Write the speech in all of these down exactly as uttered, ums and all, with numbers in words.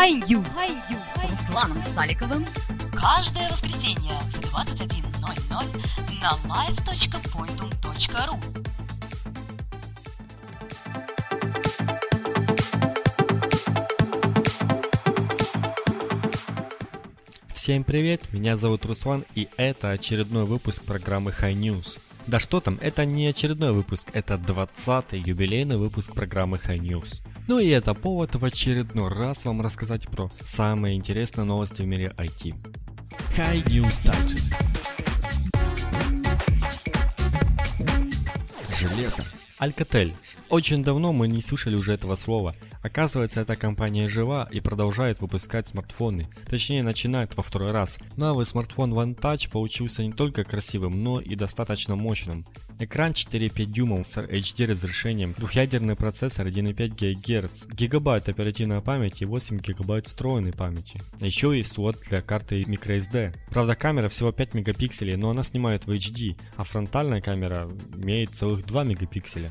Hi News с Русланом Саликовым каждое воскресенье в двадцать один ноль ноль на лайв точка пойнтум точка ру. Всем привет, меня зовут Руслан, и это очередной выпуск программы Hi News. Да что там, это не очередной выпуск, это двадцатый юбилейный выпуск программы Hi News. Ну и это повод в очередной раз вам рассказать про самые интересные новости в мире ай ти. Hi News Touches. Железо. Alcatel. Очень давно мы не слышали уже этого слова. Оказывается, эта компания жива и продолжает выпускать смартфоны. Точнее, начинает во второй раз. Новый смартфон OneTouch получился не только красивым, но и достаточно мощным. Экран четыре целых пять десятых дюймов с эйч ди разрешением, двухъядерный процессор один целых пять гигагерц, гигабайт оперативной памяти и восемь гигабайт встроенной памяти. Еще есть слот для карты microSD. Правда, камера всего пять мегапикселей, но она снимает в эйч ди, а фронтальная камера имеет целых два мегапикселя.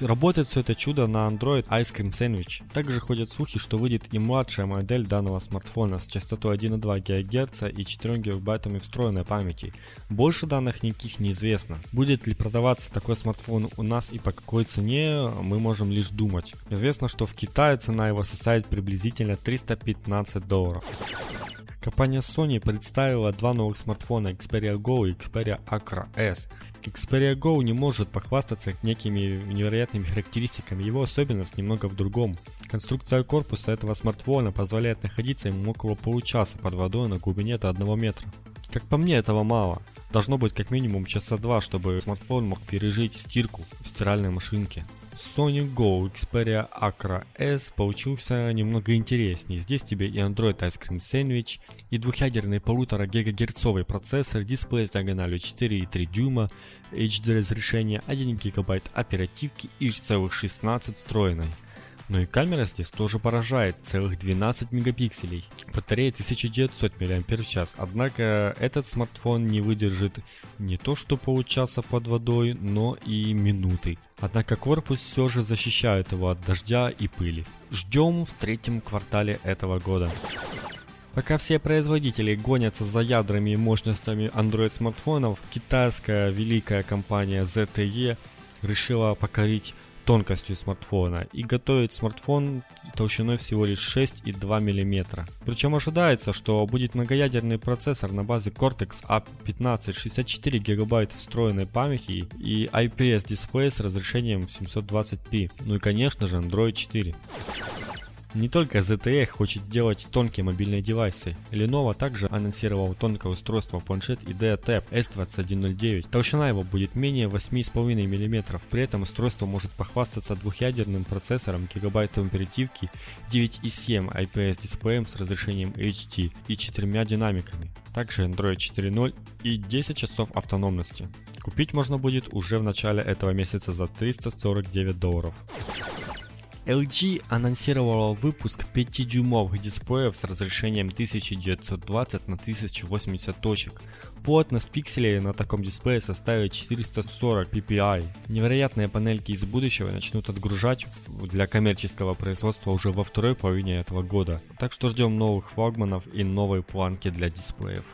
Работает все это чудо на Android Ice Cream Sandwich. Также ходят слухи, что выйдет и младшая модель данного смартфона с частотой один целых два гигагерца и четырьмя гигабайтами встроенной памяти. Больше данных никаких неизвестно. Будет ли продаваться такой смартфон у нас и по какой цене, мы можем лишь думать. Известно, что в Китае цена его составит приблизительно триста пятнадцать долларов. Компания Sony представила два новых смартфона Xperia Go и Xperia Acro S. Xperia Go не может похвастаться некими невероятными характеристиками, его особенность немного в другом. Конструкция корпуса этого смартфона позволяет находиться им около получаса под водой на глубине до одного метра. Как по мне, этого мало. Должно быть как минимум часа два, чтобы смартфон мог пережить стирку в стиральной машинке. Sony Go Xperia Acro S получился немного интересней. Здесь тебе и Android Ice Cream Sandwich, и двухъядерный полутора гигагерцовый процессор, дисплей с диагональю четыре целых три десятых дюйма, эйч ди разрешение, один гигабайт оперативки и шестнадцать встроенной. Но и камера здесь тоже поражает, целых двенадцать мегапикселей, батарея тысяча девятьсот миллиампер-часов, однако этот смартфон не выдержит не то что получаса под водой, но и минуты. Однако корпус все же защищает его от дождя и пыли. Ждем в третьем квартале этого года. Пока все производители гонятся за ядрами и мощностями Android смартфонов, китайская великая компания зет ти и решила покорить тонкостью смартфона и готовит смартфон толщиной всего лишь шесть целых два миллиметра. Причем ожидается, что будет многоядерный процессор на базе Cortex-эй пятнадцать, шестьдесят четыре гигабайта встроенной памяти и ай пи эс дисплей с разрешением семьсот двадцать пи, ну и конечно же Android четыре. Не только зет ти и хочет делать тонкие мобильные девайсы. Lenovo также анонсировал тонкое устройство планшет IdeaTab эс двадцать один ноль девять. Толщина его будет менее восемь целых пять десятых миллиметра. При этом устройство может похвастаться двухъядерным процессором, гигабайтовым оперативки, девять целых семь десятых ай пи эс дисплеем с разрешением эйч ди и четырьмя динамиками. Также Android четыре ноль и десять часов автономности. Купить можно будет уже в начале этого месяца за триста сорок девять долларов. эл джи анонсировала выпуск пятидюймовых дисплеев с разрешением тысяча девятьсот двадцать на тысяча восемьдесят точек. Плотность пикселей на таком дисплее составит четыреста сорок пи пи ай. Невероятные панельки из будущего начнут отгружать для коммерческого производства уже во второй половине этого года. Так что ждем новых флагманов и новые планки для дисплеев.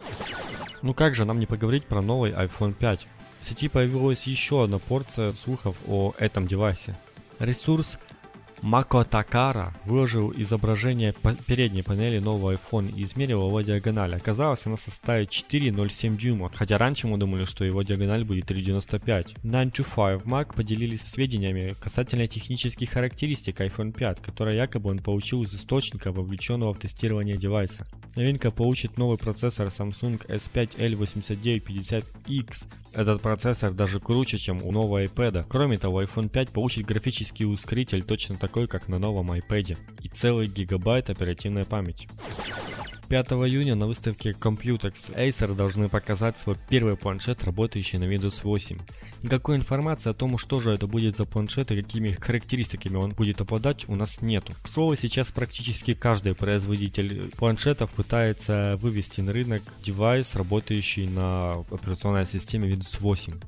Ну как же нам не поговорить про новый айфон пять. В сети появилась еще одна порция слухов о этом девайсе. Ресурс Мако Такара выложил изображение передней панели нового iPhone и измерил его диагональ. Оказалось, она составит четыре целых ноль семь дюйма, хотя раньше мы думали, что его диагональ будет три целых девяносто пять. девять то пять Mac поделились сведениями касательно технических характеристик айфон пять, которые якобы он получил из источника, вовлеченного в тестирование девайса. Новинка получит новый процессор Samsung эс пять эл восемь девять пять ноль икс. Этот процессор даже круче, чем у нового iPad. Кроме того, айфон пять получит графический ускоритель точно такой, как на новом iPad, и целый гигабайт оперативной памяти. пятого июня на выставке Computex Acer должны показать свой первый планшет, работающий на Windows восемь. Никакой информации о том, что же это будет за планшет и какими характеристиками он будет обладать, у нас нету. К слову, сейчас практически каждый производитель планшетов пытается вывести на рынок девайс, работающий на операционной системе Windows восемь.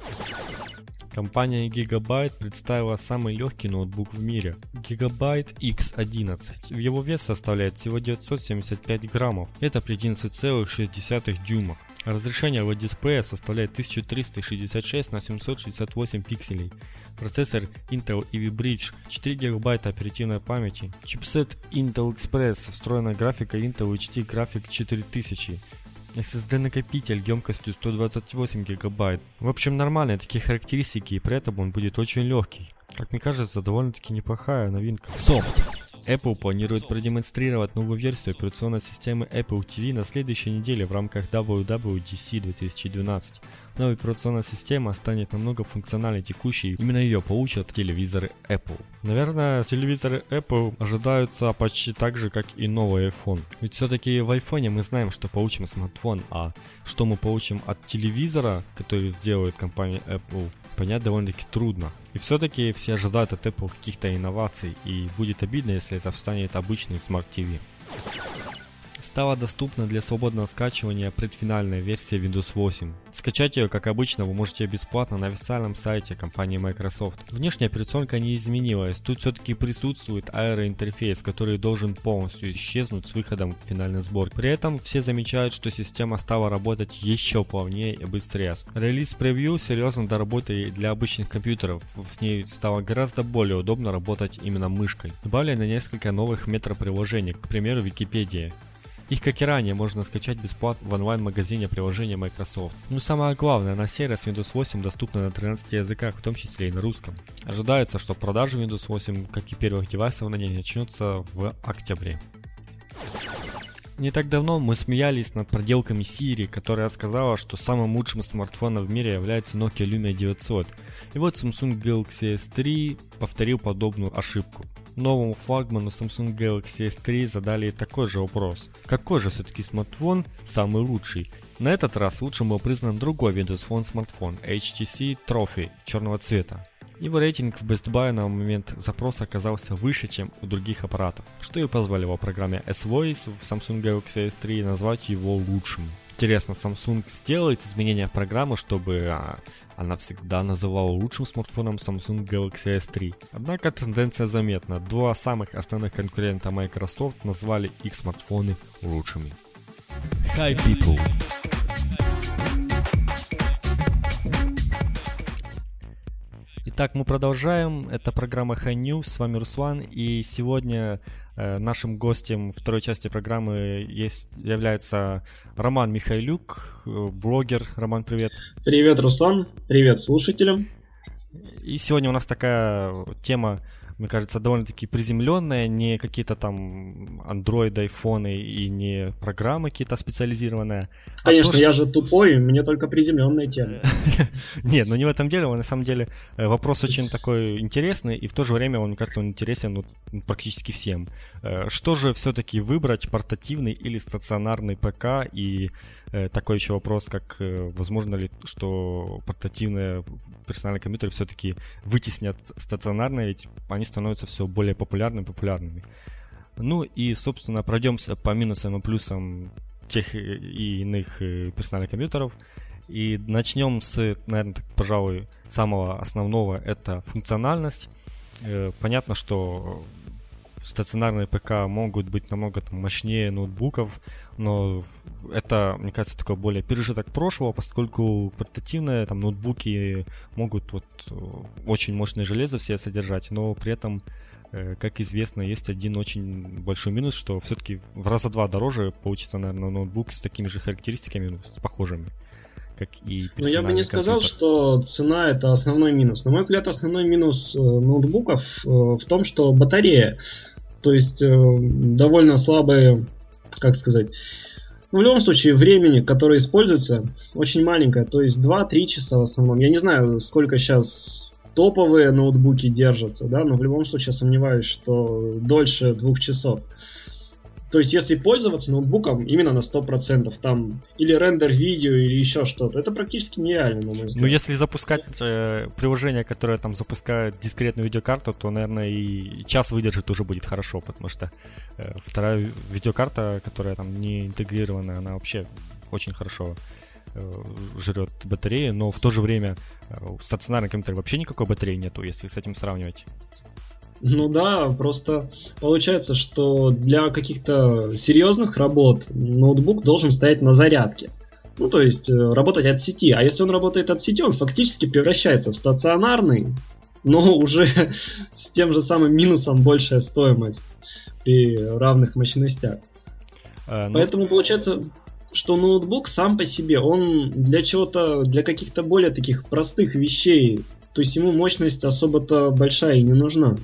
Компания Gigabyte представила самый легкий ноутбук в мире – Gigabyte икс одиннадцать. Его вес составляет всего девятьсот семьдесят пять граммов, это при одиннадцати целых шести десятых дюйма. Разрешение его дисплея составляет тысяча триста шестьдесят шесть на семьсот шестьдесят восемь пикселей. Процессор Intel и ви Bridge, четыре гигабайта оперативной памяти. Чипсет Intel Express со встроенной графикой Intel эйч ди Graphics четыре тысячи. эс эс ди-накопитель емкостью сто двадцать восемь гигабайт. В общем, нормальные такие характеристики, и при этом он будет очень легкий. Как мне кажется, довольно-таки неплохая новинка. Софт. Apple планирует продемонстрировать новую версию операционной системы Apple ти ви на следующей неделе в рамках дабл ю дабл ю ди си две тысячи двенадцать. Новая операционная система станет намного функциональнее текущей, именно ее получат телевизоры Apple. Наверное, телевизоры Apple ожидаются почти так же, как и новый iPhone. Ведь все-таки в iPhone мы знаем, что получим смартфон, а что мы получим от телевизора, который сделает компания Apple, понять довольно-таки трудно. И все-таки все ожидают от Apple каких-то инноваций, и будет обидно, если это станет обычный Smart ти ви. Стала доступна для свободного скачивания предфинальная версия Windows восемь. Скачать ее, как обычно, вы можете бесплатно на официальном сайте компании Microsoft. Внешняя операционка не изменилась, тут все-таки присутствует аэроинтерфейс, который должен полностью исчезнуть с выходом в финальный сборке. При этом все замечают, что система стала работать еще плавнее и быстрее. Релиз превью серьезно доработали для обычных компьютеров, с ней стало гораздо более удобно работать именно мышкой. Добавлено несколько новых метаприложений, к примеру, Википедия. Их, как и ранее, можно скачать бесплатно в онлайн-магазине приложения Microsoft. Но самое главное, на сервис Windows восемь доступна на тринадцати языках, в том числе и на русском. Ожидается, что продажи Windows восемь, как и первых девайсов на ней, начнутся в октябре. Не так давно мы смеялись над проделками Siri, которая сказала, что самым лучшим смартфоном в мире является Nokia Lumia девятьсот. И вот Samsung Galaxy эс три повторил подобную ошибку. Новому флагману Samsung Galaxy эс три задали такой же вопрос. Какой же все-таки смартфон самый лучший? На этот раз лучшим был признан другой Windows Phone смартфон эйч ти си Trophy черного цвета. Его рейтинг в Best Buy на момент запроса оказался выше, чем у других аппаратов, что и позволило программе S-Voice в Samsung Galaxy эс три назвать его лучшим. Интересно, Samsung сделает изменения в программу, чтобы а, она всегда называла лучшим смартфоном Samsung Galaxy эс три. Однако тенденция заметна. Два самых основных конкурента Microsoft назвали их смартфоны лучшими. Hi people. Итак, мы продолжаем. Это программа Hi News. С вами Руслан. И сегодня э, нашим гостем второй части программы есть, является Роман Михайлюк, э, блогер. Роман, привет. Привет, Руслан. Привет слушателям. И сегодня у нас такая тема, мне кажется, довольно-таки приземленная. Не какие-то там Android, iPhone и не программы какие-то специализированные. Конечно, а то, я что... же тупой, мне только приземленная тема. Нет, ну не в этом деле, на самом деле вопрос очень такой интересный, и в то же время, мне кажется, он интересен практически всем. Что же все-таки выбрать, портативный или стационарный ПК? И такой еще вопрос, как возможно ли, что портативные персональные компьютеры все-таки вытеснят стационарные, ведь они становятся все более популярными популярными. Ну и, собственно, пройдемся по минусам и плюсам тех и иных персональных компьютеров. И начнем с, наверное, так, пожалуй, самого основного – это функциональность. Понятно, что стационарные ПК могут быть намного там мощнее ноутбуков, но это, мне кажется, такой более пережиток прошлого, поскольку портативные там ноутбуки могут вот очень мощное железо все содержать, но при этом, как известно, есть один очень большой минус, что все-таки в раза два дороже получится, наверное, ноутбук с такими же характеристиками, с похожими. Как и но я бы не сказал, компьютер. Что цена — это основной минус. На мой взгляд, основной минус ноутбуков в том, что батарея, то есть довольно слабые, как сказать, ну, в любом случае, времени, которое используется, очень маленькое, то есть два-три часа в основном. Я не знаю, сколько сейчас топовые ноутбуки держатся, да, но в любом случае сомневаюсь, что дольше двух часов. То есть, если пользоваться ноутбуком именно на сто процентов, там, или рендер-видео, или еще что-то, это практически нереально, на мой взгляд. Ну, если запускать э, приложение, которое там запускает дискретную видеокарту, то, наверное, и час выдержит уже будет хорошо, потому что э, вторая видеокарта, которая там не интегрирована, она вообще очень хорошо жрет батареи, но в то же время у стационарных компьютеров вообще никакой батареи нету, если с этим сравнивать. Ну да, просто получается, что для каких-то серьезных работ ноутбук должен стоять на зарядке. Ну, то есть работать от сети. А если он работает от сети, он фактически превращается в стационарный, но уже с тем же самым минусом большая стоимость при равных мощностях. А, ну... Поэтому получается, что ноутбук сам по себе, он для чего-то, для каких-то более таких простых вещей, то есть ему мощность особо-то большая и не нужна.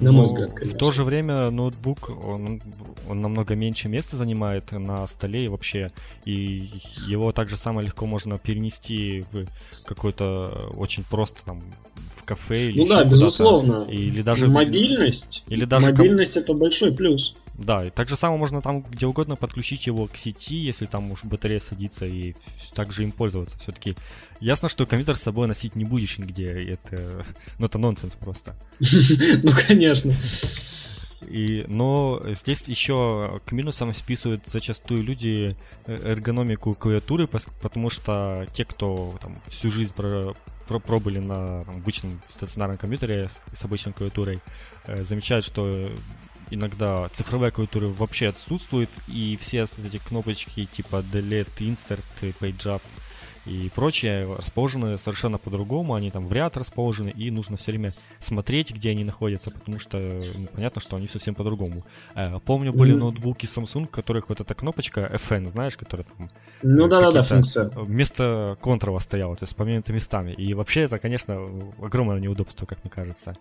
На мой взгляд, конечно. В то же время ноутбук, он, он намного меньше места занимает на столе и вообще, и его также самое легко можно перенести в какой-то очень просто там в кафе или ну да, безусловно. Или даже мобильность. Или даже мобильность ком... это большой плюс. Да, и так же самое можно там где угодно подключить его к сети, если там уж батарея садится, и также им пользоваться. Все-таки ясно, что компьютер с собой носить не будешь нигде, это, ну, это нонсенс просто. Ну, конечно. И, но здесь еще к минусам списывают зачастую люди эргономику клавиатуры, потому что те, кто там всю жизнь про, про, пробыли на там, обычном стационарном компьютере с, с обычной клавиатурой, э, замечают, что иногда цифровая клавиатура вообще отсутствует, и все эти кнопочки типа Delete, Insert, PageUp и прочее расположены совершенно по-другому, они там в ряд расположены, и нужно все время смотреть, где они находятся, потому что понятно, что они совсем по-другому. Помню, были mm-hmm. ноутбуки Samsung, у которых вот эта кнопочка эф эн, знаешь, которая там... Ну да-да-да, функция. Вместо контрола стояла, то есть с поменятыми местами. И вообще это, конечно, огромное неудобство, как мне кажется.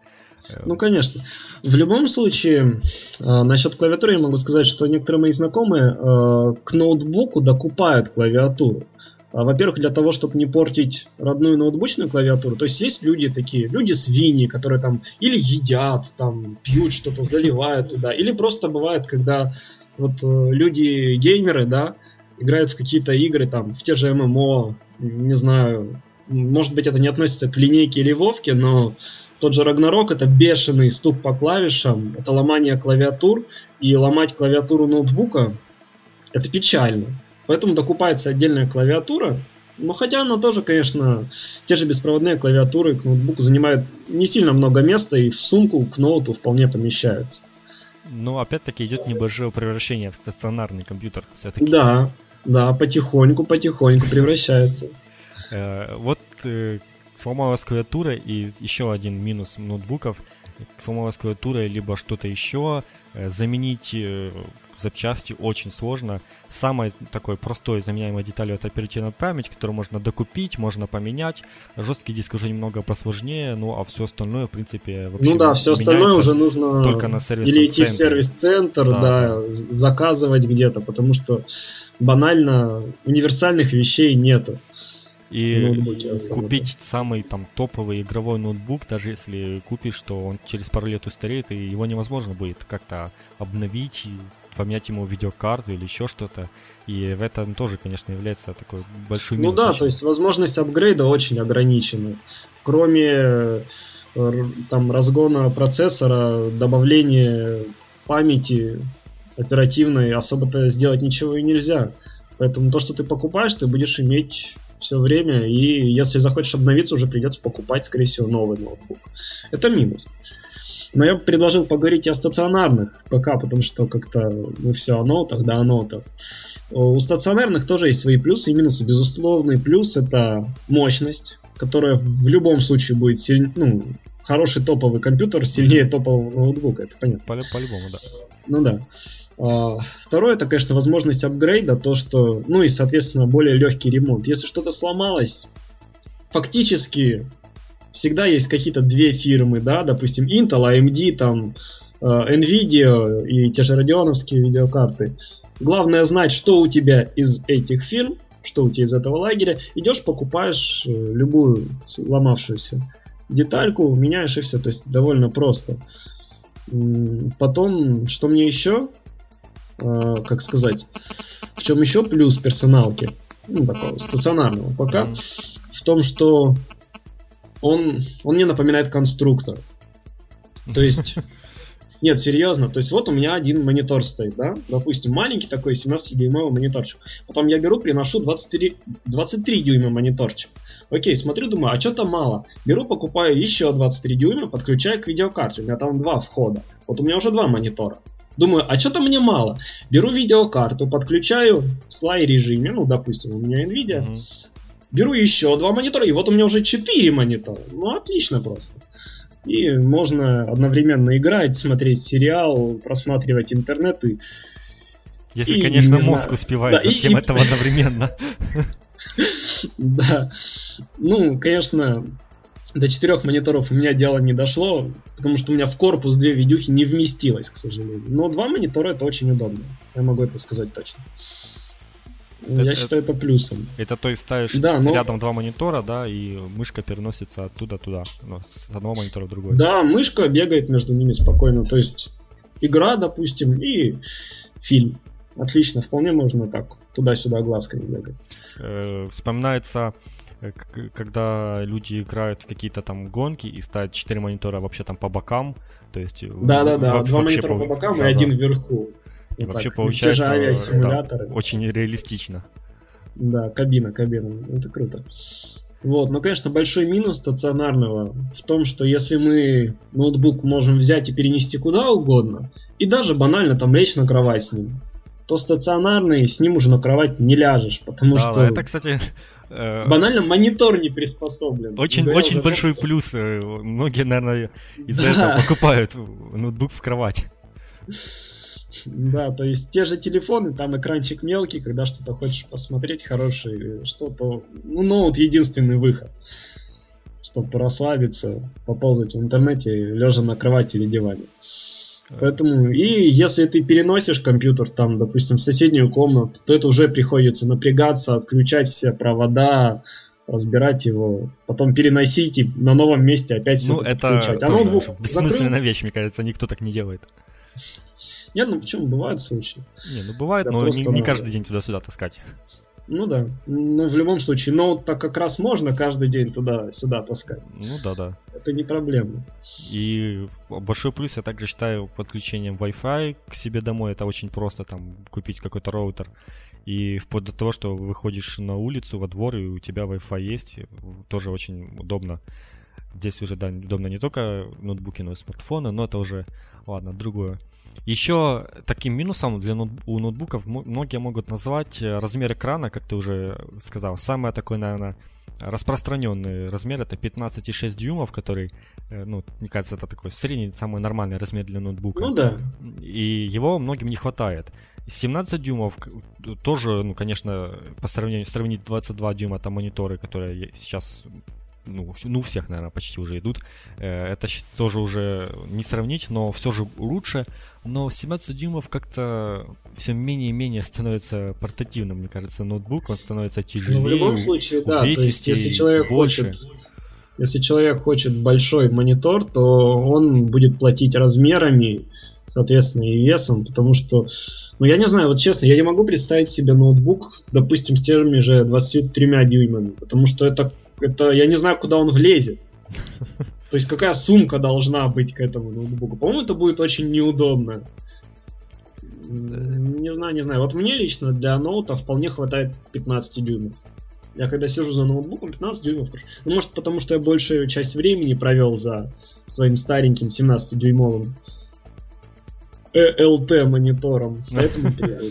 Ну, конечно. В любом случае, насчет клавиатуры я могу сказать, что некоторые мои знакомые к ноутбуку докупают клавиатуру. Во-первых, для того, чтобы не портить родную ноутбучную клавиатуру. То есть есть люди такие, люди-свиньи, которые там или едят, там пьют что-то, заливают туда. Или просто бывает, когда вот люди-геймеры, да, играют в какие-то игры, там, в те же эм эм о, не знаю, может быть, это не относится к линейке или вовке, но тот же Рагнарок — это бешеный стук по клавишам, это ломание клавиатур, и ломать клавиатуру ноутбука — это печально. Поэтому докупается отдельная клавиатура. Но хотя она тоже, конечно, те же беспроводные клавиатуры к ноутбуку занимают не сильно много места и в сумку к ноуту вполне помещаются. Но опять-таки идет небольшое превращение в стационарный компьютер все-таки. Да, да, потихоньку-потихоньку превращается. Вот сломалась клавиатура, и еще один минус ноутбуков. Сломалась клавиатура, либо что-то еще. Заменить запчасти очень сложно. Самой такой простой заменяемой деталью — это оперативная память, которую можно докупить, можно поменять. Жесткий диск уже немного посложнее, ну а все остальное, в принципе, вообще ну да, все остальное уже нужно только на сервис или идти в сервис-центр, да, да, да, заказывать где-то, потому что банально универсальных вещей нету. И купить самый там топовый игровой ноутбук, даже если купишь, то он через пару лет устареет, и его невозможно будет как-то обновить, поменять ему видеокарту или еще что-то. И в этом тоже, конечно, является такой большой минус. Ну да, очень. То есть возможность апгрейда очень ограничена. Кроме там разгона процессора, добавления памяти оперативной особо-то сделать ничего и нельзя. Поэтому то, что ты покупаешь, ты будешь иметь все время, и если захочешь обновиться, уже придется покупать, скорее всего, новый ноутбук. Это минус. Но я предложил поговорить и о стационарных ПК, потому что как-то ну, все о ноутах, да, о ноутах. У стационарных тоже есть свои плюсы и минусы. Безусловный плюс — это мощность, которая в любом случае будет сильнее. Ну, хороший топовый компьютер сильнее топового ноутбука, это понятно. По- по-любому, да. Ну да. Второе — это, конечно, возможность апгрейда, то, что, ну и, соответственно, более легкий ремонт. Если что-то сломалось, фактически всегда есть какие-то две фирмы, да, допустим, Intel, эй эм ди, там, Nvidia и те же радионовские видеокарты. Главное знать, что у тебя из этих фирм, что у тебя из этого лагеря. Идешь, покупаешь любую сломавшуюся детальку, меняешь и все, то есть довольно просто. Потом, что мне еще? Uh, как сказать, в чем еще плюс персоналки, ну, такого стационарного пока, mm. в том, что он, он мне напоминает конструктор. То есть Нет, серьезно, то есть вот у меня один монитор стоит, да, допустим, маленький такой семнадцатидюймовый мониторчик, потом я беру, приношу двадцать три дюйма мониторчик, окей, смотрю, думаю, а что-то мало, беру, покупаю еще двадцать три дюйма, подключаю к видеокарте, у меня там два входа, вот у меня уже два монитора. Думаю, а что-то мне мало. Беру видеокарту, подключаю в слай-режиме, ну, допустим, у меня Nvidia. Mm-hmm. Беру еще два монитора, и вот у меня уже четыре монитора. Ну, отлично просто. И можно одновременно играть, смотреть сериал, просматривать интернет. И... Если, и, конечно, мозг знаю. успевает да, всем и... этого одновременно. Да. Ну, конечно... До четырех мониторов у меня дело не дошло, потому что у меня в корпус две видюхи не вместилось, к сожалению. Но два монитора — это очень удобно. Я могу это сказать точно. Это, Я считаю это плюсом. Это то есть ставишь да, но... рядом два монитора, да, и мышка переносится оттуда туда, с одного монитора в другой. Да, мышка бегает между ними спокойно. То есть игра, допустим, и фильм. Отлично, вполне можно так туда-сюда глазками бегать. Э, вспоминается... когда люди играют в какие-то там гонки и ставят четыре монитора вообще там по бокам, то есть... Да-да-да, два монитора по, по бокам да, и да. один вверху. И вот вообще так, получается да, очень реалистично. Да, кабина, кабина, это круто. Вот, но, конечно, большой минус стационарного в том, что если мы ноутбук можем взять и перенести куда угодно, и даже банально там лечь на кровать с ним, то стационарный с ним уже на кровать не ляжешь, потому да, что... это, кстати... Банально монитор не приспособлен. Очень, очень большой просто... плюс. Многие, наверное, из-за да. этого покупают ноутбук в кровать. Да, то есть те же телефоны, там экранчик мелкий, когда что-то хочешь посмотреть хорошее, что-то... Ну, ноут — единственный выход, чтобы расслабиться, поползать в интернете, лежа на кровати или диване. Поэтому, и если ты переносишь компьютер, там, допустим, в соседнюю комнату, то это уже приходится напрягаться, отключать все провода, разбирать его, потом переносить и на новом месте опять все ну, это подключать. А ноутбук бессмысленная закрыл? Вещь, мне кажется, никто так не делает. Нет, ну почему, бывают случаи. Не, ну бывает, да, но не, не каждый день туда-сюда таскать. Ну да, но в любом случае, ноут-то как раз можно каждый день туда-сюда таскать. Ну да, да. Это не проблема. И большой плюс, я также считаю, подключением Wi-Fi к себе домой. Это очень просто, там, купить какой-то роутер. И вплоть до того, что выходишь на улицу, во двор, и у тебя Wi-Fi есть, тоже очень удобно. Здесь уже, да, удобно не только ноутбуки, но и смартфоны, но это уже, ладно, другое. Еще таким минусом для ноут... у ноутбуков многие могут назвать размер экрана, как ты уже сказал. Самый такой, наверное, распространенный размер — это пятнадцать целых шесть дюймов, который, ну, мне кажется, это такой средний, самый нормальный размер для ноутбука. Ну да. И его многим не хватает. семнадцать дюймов тоже, ну, конечно, по сравнению, сравнить двадцать два дюйма, там мониторы, которые сейчас... Ну, ну, всех, наверное, почти уже идут. Это тоже уже не сравнить, но все же лучше. Но семнадцать дюймов как-то все менее и менее становится портативным, мне кажется. Ноутбук, он становится тяжелее. Ну, в любом случае, да. То есть, если человек больше. хочет, если человек хочет большой монитор, то он будет платить размерами, соответственно, и весом, потому что, ну, я не знаю, вот честно, я не могу представить себе ноутбук, допустим, с теми же двадцатью тремя дюймами, потому что это, это я не знаю, куда он влезет. То есть какая сумка должна быть к этому ноутбуку? По-моему, это будет очень неудобно. Не знаю, не знаю. Вот мне лично для ноута вполне хватает пятнадцать дюймов. Я когда сижу за ноутбуком, пятнадцать дюймов. Ну, может, потому что я большую часть времени провел за своим стареньким семнадцатидюймовым эл ти-монитором, поэтому приятно.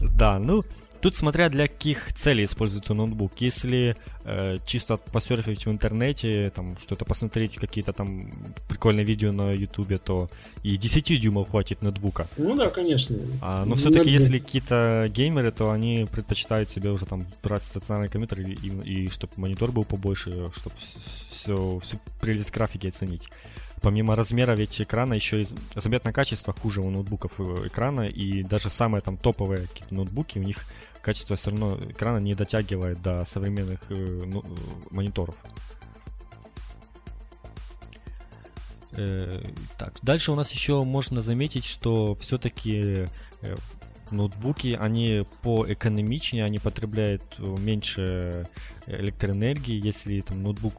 Да, ну, тут смотря для каких целей используется ноутбук. Если э, чисто посерфить в интернете, там что-то посмотреть, какие-то там прикольные видео на ютубе, то и десять дюймов хватит ноутбука. Ну да, конечно. А, но все-таки, ноутбук. Если какие-то геймеры, то они предпочитают себе уже там брать стационарный компьютер, и, и, и чтобы монитор был побольше, чтобы все, всю прелесть графики оценить. Помимо размера ведь экрана, еще и заметно качество хуже у ноутбуков экрана, и даже самые там топовые какие-то ноутбуки, у них качество все равно экрана не дотягивает до современных ну, мониторов. Э, так, дальше у нас еще можно заметить, что все-таки ноутбуки, они поэкономичнее, они потребляют меньше электроэнергии, если там ноутбук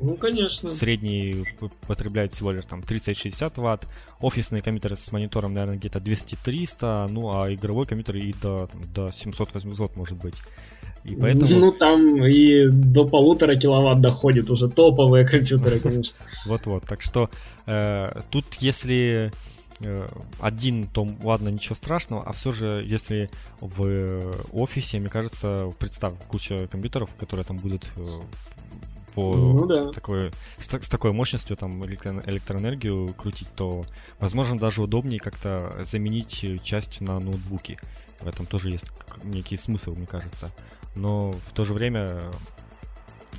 ну, конечно. средний потребляет всего лишь там тридцать-шестьдесят ватт, офисные компьютеры с монитором, наверное, где-то двести-триста, ну а игровой компьютер и до, до семьсот-восемьсот может быть. И поэтому... Ну там и до полутора киловатт доходит уже топовые компьютеры, конечно. Вот-вот, так что тут если... один, то ладно, ничего страшного, а все же, если в офисе, мне кажется, представь, куча компьютеров, которые там будут по ну, да. такой, с, с такой мощностью там электро- электроэнергию крутить, то, возможно, даже удобнее как-то заменить часть на ноутбуки. В этом тоже есть некий смысл, мне кажется. Но в то же время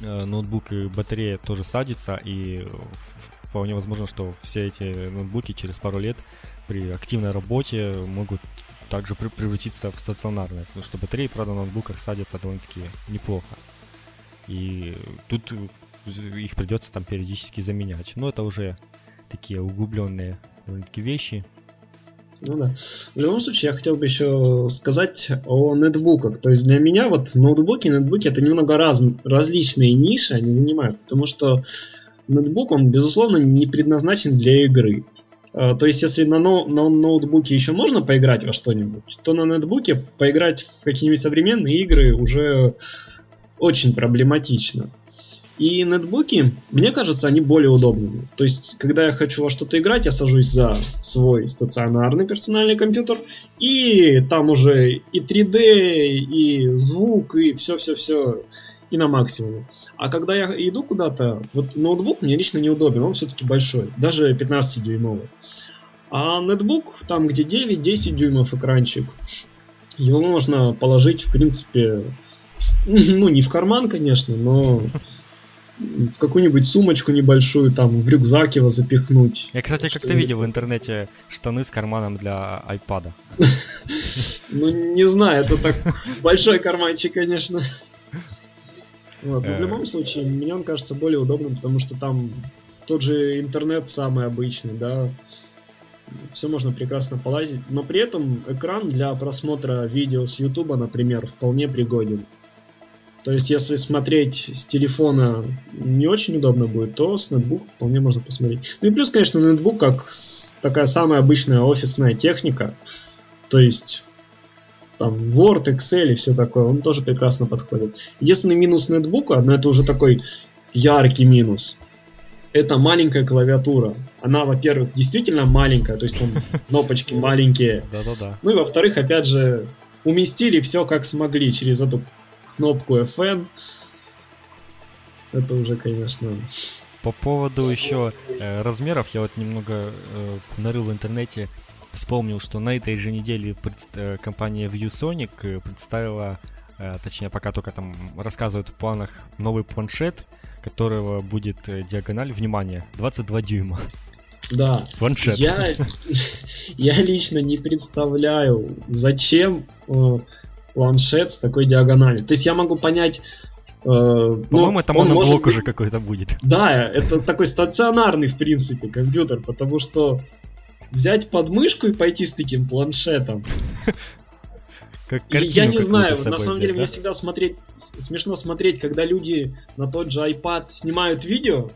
ноутбук и батарея тоже садится, и вполне возможно, что все эти ноутбуки через пару лет при активной работе могут также превратиться в стационарные, потому что батареи, правда, на ноутбуках садятся довольно-таки неплохо. И тут их придется там периодически заменять. Но это уже такие углубленные довольно-таки вещи. Ну да. В любом случае, я хотел бы еще сказать о нетбуках. То есть для меня вот ноутбуки и нетбуки — это немного раз, различные ниши они занимают, потому что нетбук, он, безусловно, не предназначен для игры. То есть, если на, но, на ноутбуке еще можно поиграть во что-нибудь, то на нетбуке поиграть в какие-нибудь современные игры уже очень проблематично. И нетбуки, мне кажется, они более удобными. То есть, когда я хочу во что-то играть, я сажусь за свой стационарный персональный компьютер, и там уже и три дэ, и звук, и все-все-все... и на максимуме. А когда я иду куда-то, вот ноутбук мне лично неудобен, он все-таки большой, даже пятнадцатидюймовый. А нетбук, там где девять-десять дюймов экранчик, его можно положить, в принципе, ну не в карман, конечно, но в какую-нибудь сумочку небольшую, там в рюкзак его запихнуть. Я, кстати, что-нибудь как-то видел в интернете штаны с карманом для iPad. Ну не знаю, это так большой карманчик, конечно. Вот. Но в любом случае, мне он кажется более удобным, потому что там тот же интернет самый обычный, да, все можно прекрасно полазить, но при этом экран для просмотра видео с Ютуба, например, вполне пригоден. То есть, если смотреть с телефона не очень удобно будет, то с нетбука вполне можно посмотреть. Ну и плюс, конечно, нетбук как такая самая обычная офисная техника, то есть... там Word, Excel и все такое, он тоже прекрасно подходит. Единственный минус нетбука, но это уже такой яркий минус, это маленькая клавиатура. Она, во-первых, действительно маленькая, то есть там кнопочки маленькие. Да-да-да. Ну и во-вторых, опять же, уместили все как смогли через эту кнопку эф эн. Это уже, конечно... По поводу еще э, размеров, я вот немного э, нарыл в интернете. Вспомнил, что на этой же неделе пред... компания ViewSonic представила, точнее пока только там рассказывают в планах, новый планшет, которого будет диагональ, внимание, двадцать два дюйма. Да, планшет. Я, я лично не представляю, зачем э, планшет с такой диагональю. То есть я могу понять... Э, По-моему, ну, это моноблок уже какой-то будет. Да, это такой стационарный, в принципе, компьютер, потому что взять подмышку и пойти с таким планшетом. Как картину, я не знаю, на самом деле, да? Мне всегда смотреть, смешно смотреть, когда люди на тот же iPad снимают видео,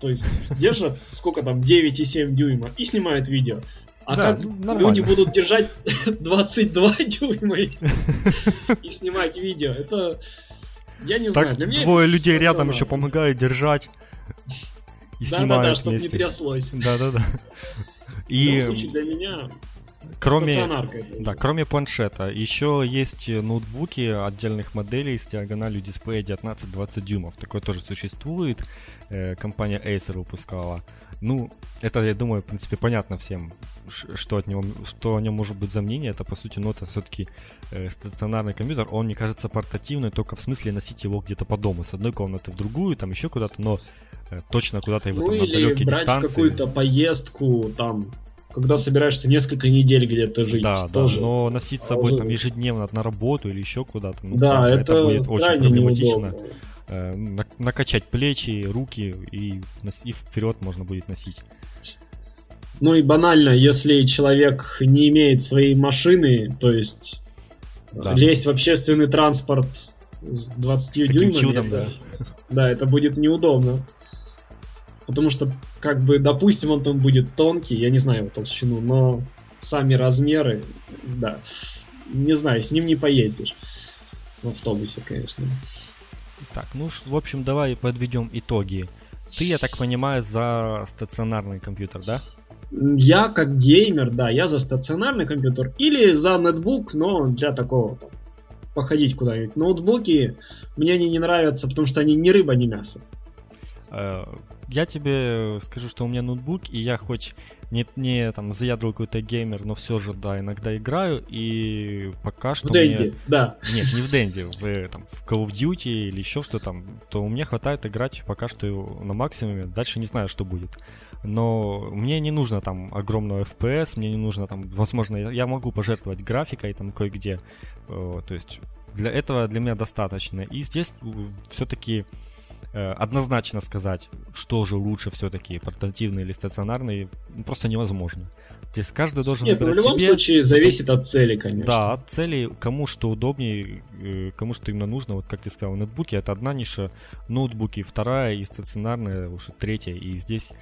то есть держат, сколько там, девять целых семь десятых дюйма, и снимают видео. А да, как нормально. Люди будут держать двадцать два дюйма и, и снимать видео, это... Я не так знаю. Для меня двое людей рядом еще помогают держать и да, снимают да, да, чтобы не тряслось. Да-да-да. И в случае для меня кроме, да, кроме планшета, еще есть ноутбуки отдельных моделей с диагональю дисплея девятнадцать-двадцать дюймов. Такое тоже существует. Компания Acer выпускала. Ну, это, я думаю, в принципе, понятно всем, что, от него, что о нем может быть за мнение. Это, по сути, ну, это все-таки стационарный компьютер. Он, мне кажется, портативный, только в смысле носить его где-то по дому. С одной комнаты в другую, там еще куда-то, но точно куда-то его ну, там на далекие дистанции. Ну, или брать какую-то поездку, там... Когда собираешься несколько недель где-то жить, да, тоже. Да, но носить с собой там ежедневно на работу или еще куда-то, ну, да, это, это будет очень проблематично. Неудобно. Накачать плечи, руки и, и вперед можно будет носить. Ну и банально, если человек не имеет своей машины, то есть да. лезть в общественный транспорт с двадцатью дюймами, чудом, это, да. да, это будет неудобно. Потому что, как бы, допустим, он там будет тонкий, я не знаю его толщину, но сами размеры, да, не знаю, с ним не поездишь. В автобусе, конечно. Так, ну, в общем, давай подведем итоги. Ты, я так понимаю, за стационарный компьютер, да? Я как геймер, да, я за стационарный компьютер или за нетбук, но для такого там, походить куда-нибудь. Ноутбуки мне они не нравятся, потому что они ни рыба, ни мясо. Я тебе скажу, что у меня ноутбук, и я хоть не, не там заядлый какой-то геймер, но все же, да, иногда играю, и пока что в мне... Денди, да. Нет, не в Денди, в, там, в Call of Duty или еще что там, то мне хватает играть пока что на максимуме, дальше не знаю, что будет. Но мне не нужно там огромного эф пи эс, мне не нужно там, возможно, я могу пожертвовать графикой там кое-где, то есть для этого для меня достаточно. И здесь все-таки... Однозначно сказать, что же лучше все-таки, портативный или стационарный, просто невозможно. Здесь каждый должен Нет, выбирать себе. В любом себе, случае зависит потом... от цели, конечно. Да, от цели, кому что удобнее, кому что именно нужно. Вот как ты сказал, нетбуки — это одна ниша, ноутбуки — вторая, и стационарная уже третья. И здесь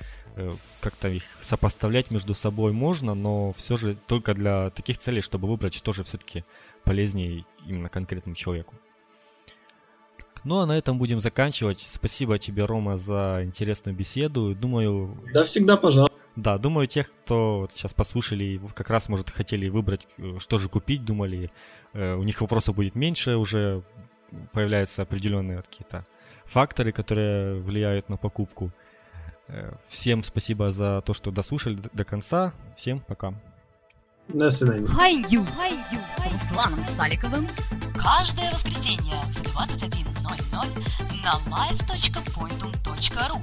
как-то их сопоставлять между собой можно, но все же только для таких целей, чтобы выбрать, что же все-таки полезнее именно конкретному человеку. Ну а на этом будем заканчивать. Спасибо тебе, Рома, за интересную беседу. Думаю... Да, всегда пожалуйста. Да, думаю, тех, кто сейчас послушали, как раз, может, хотели выбрать, что же купить, думали, у них вопросов будет меньше, уже появляются определенные какие-то факторы, которые влияют на покупку. Всем спасибо за то, что дослушали до конца. Всем пока. До свидания. Hi News. Hi News. С Русланом Саликовым каждое воскресенье в двадцать один ноль ноль на лайв точка пойнтум точка ру.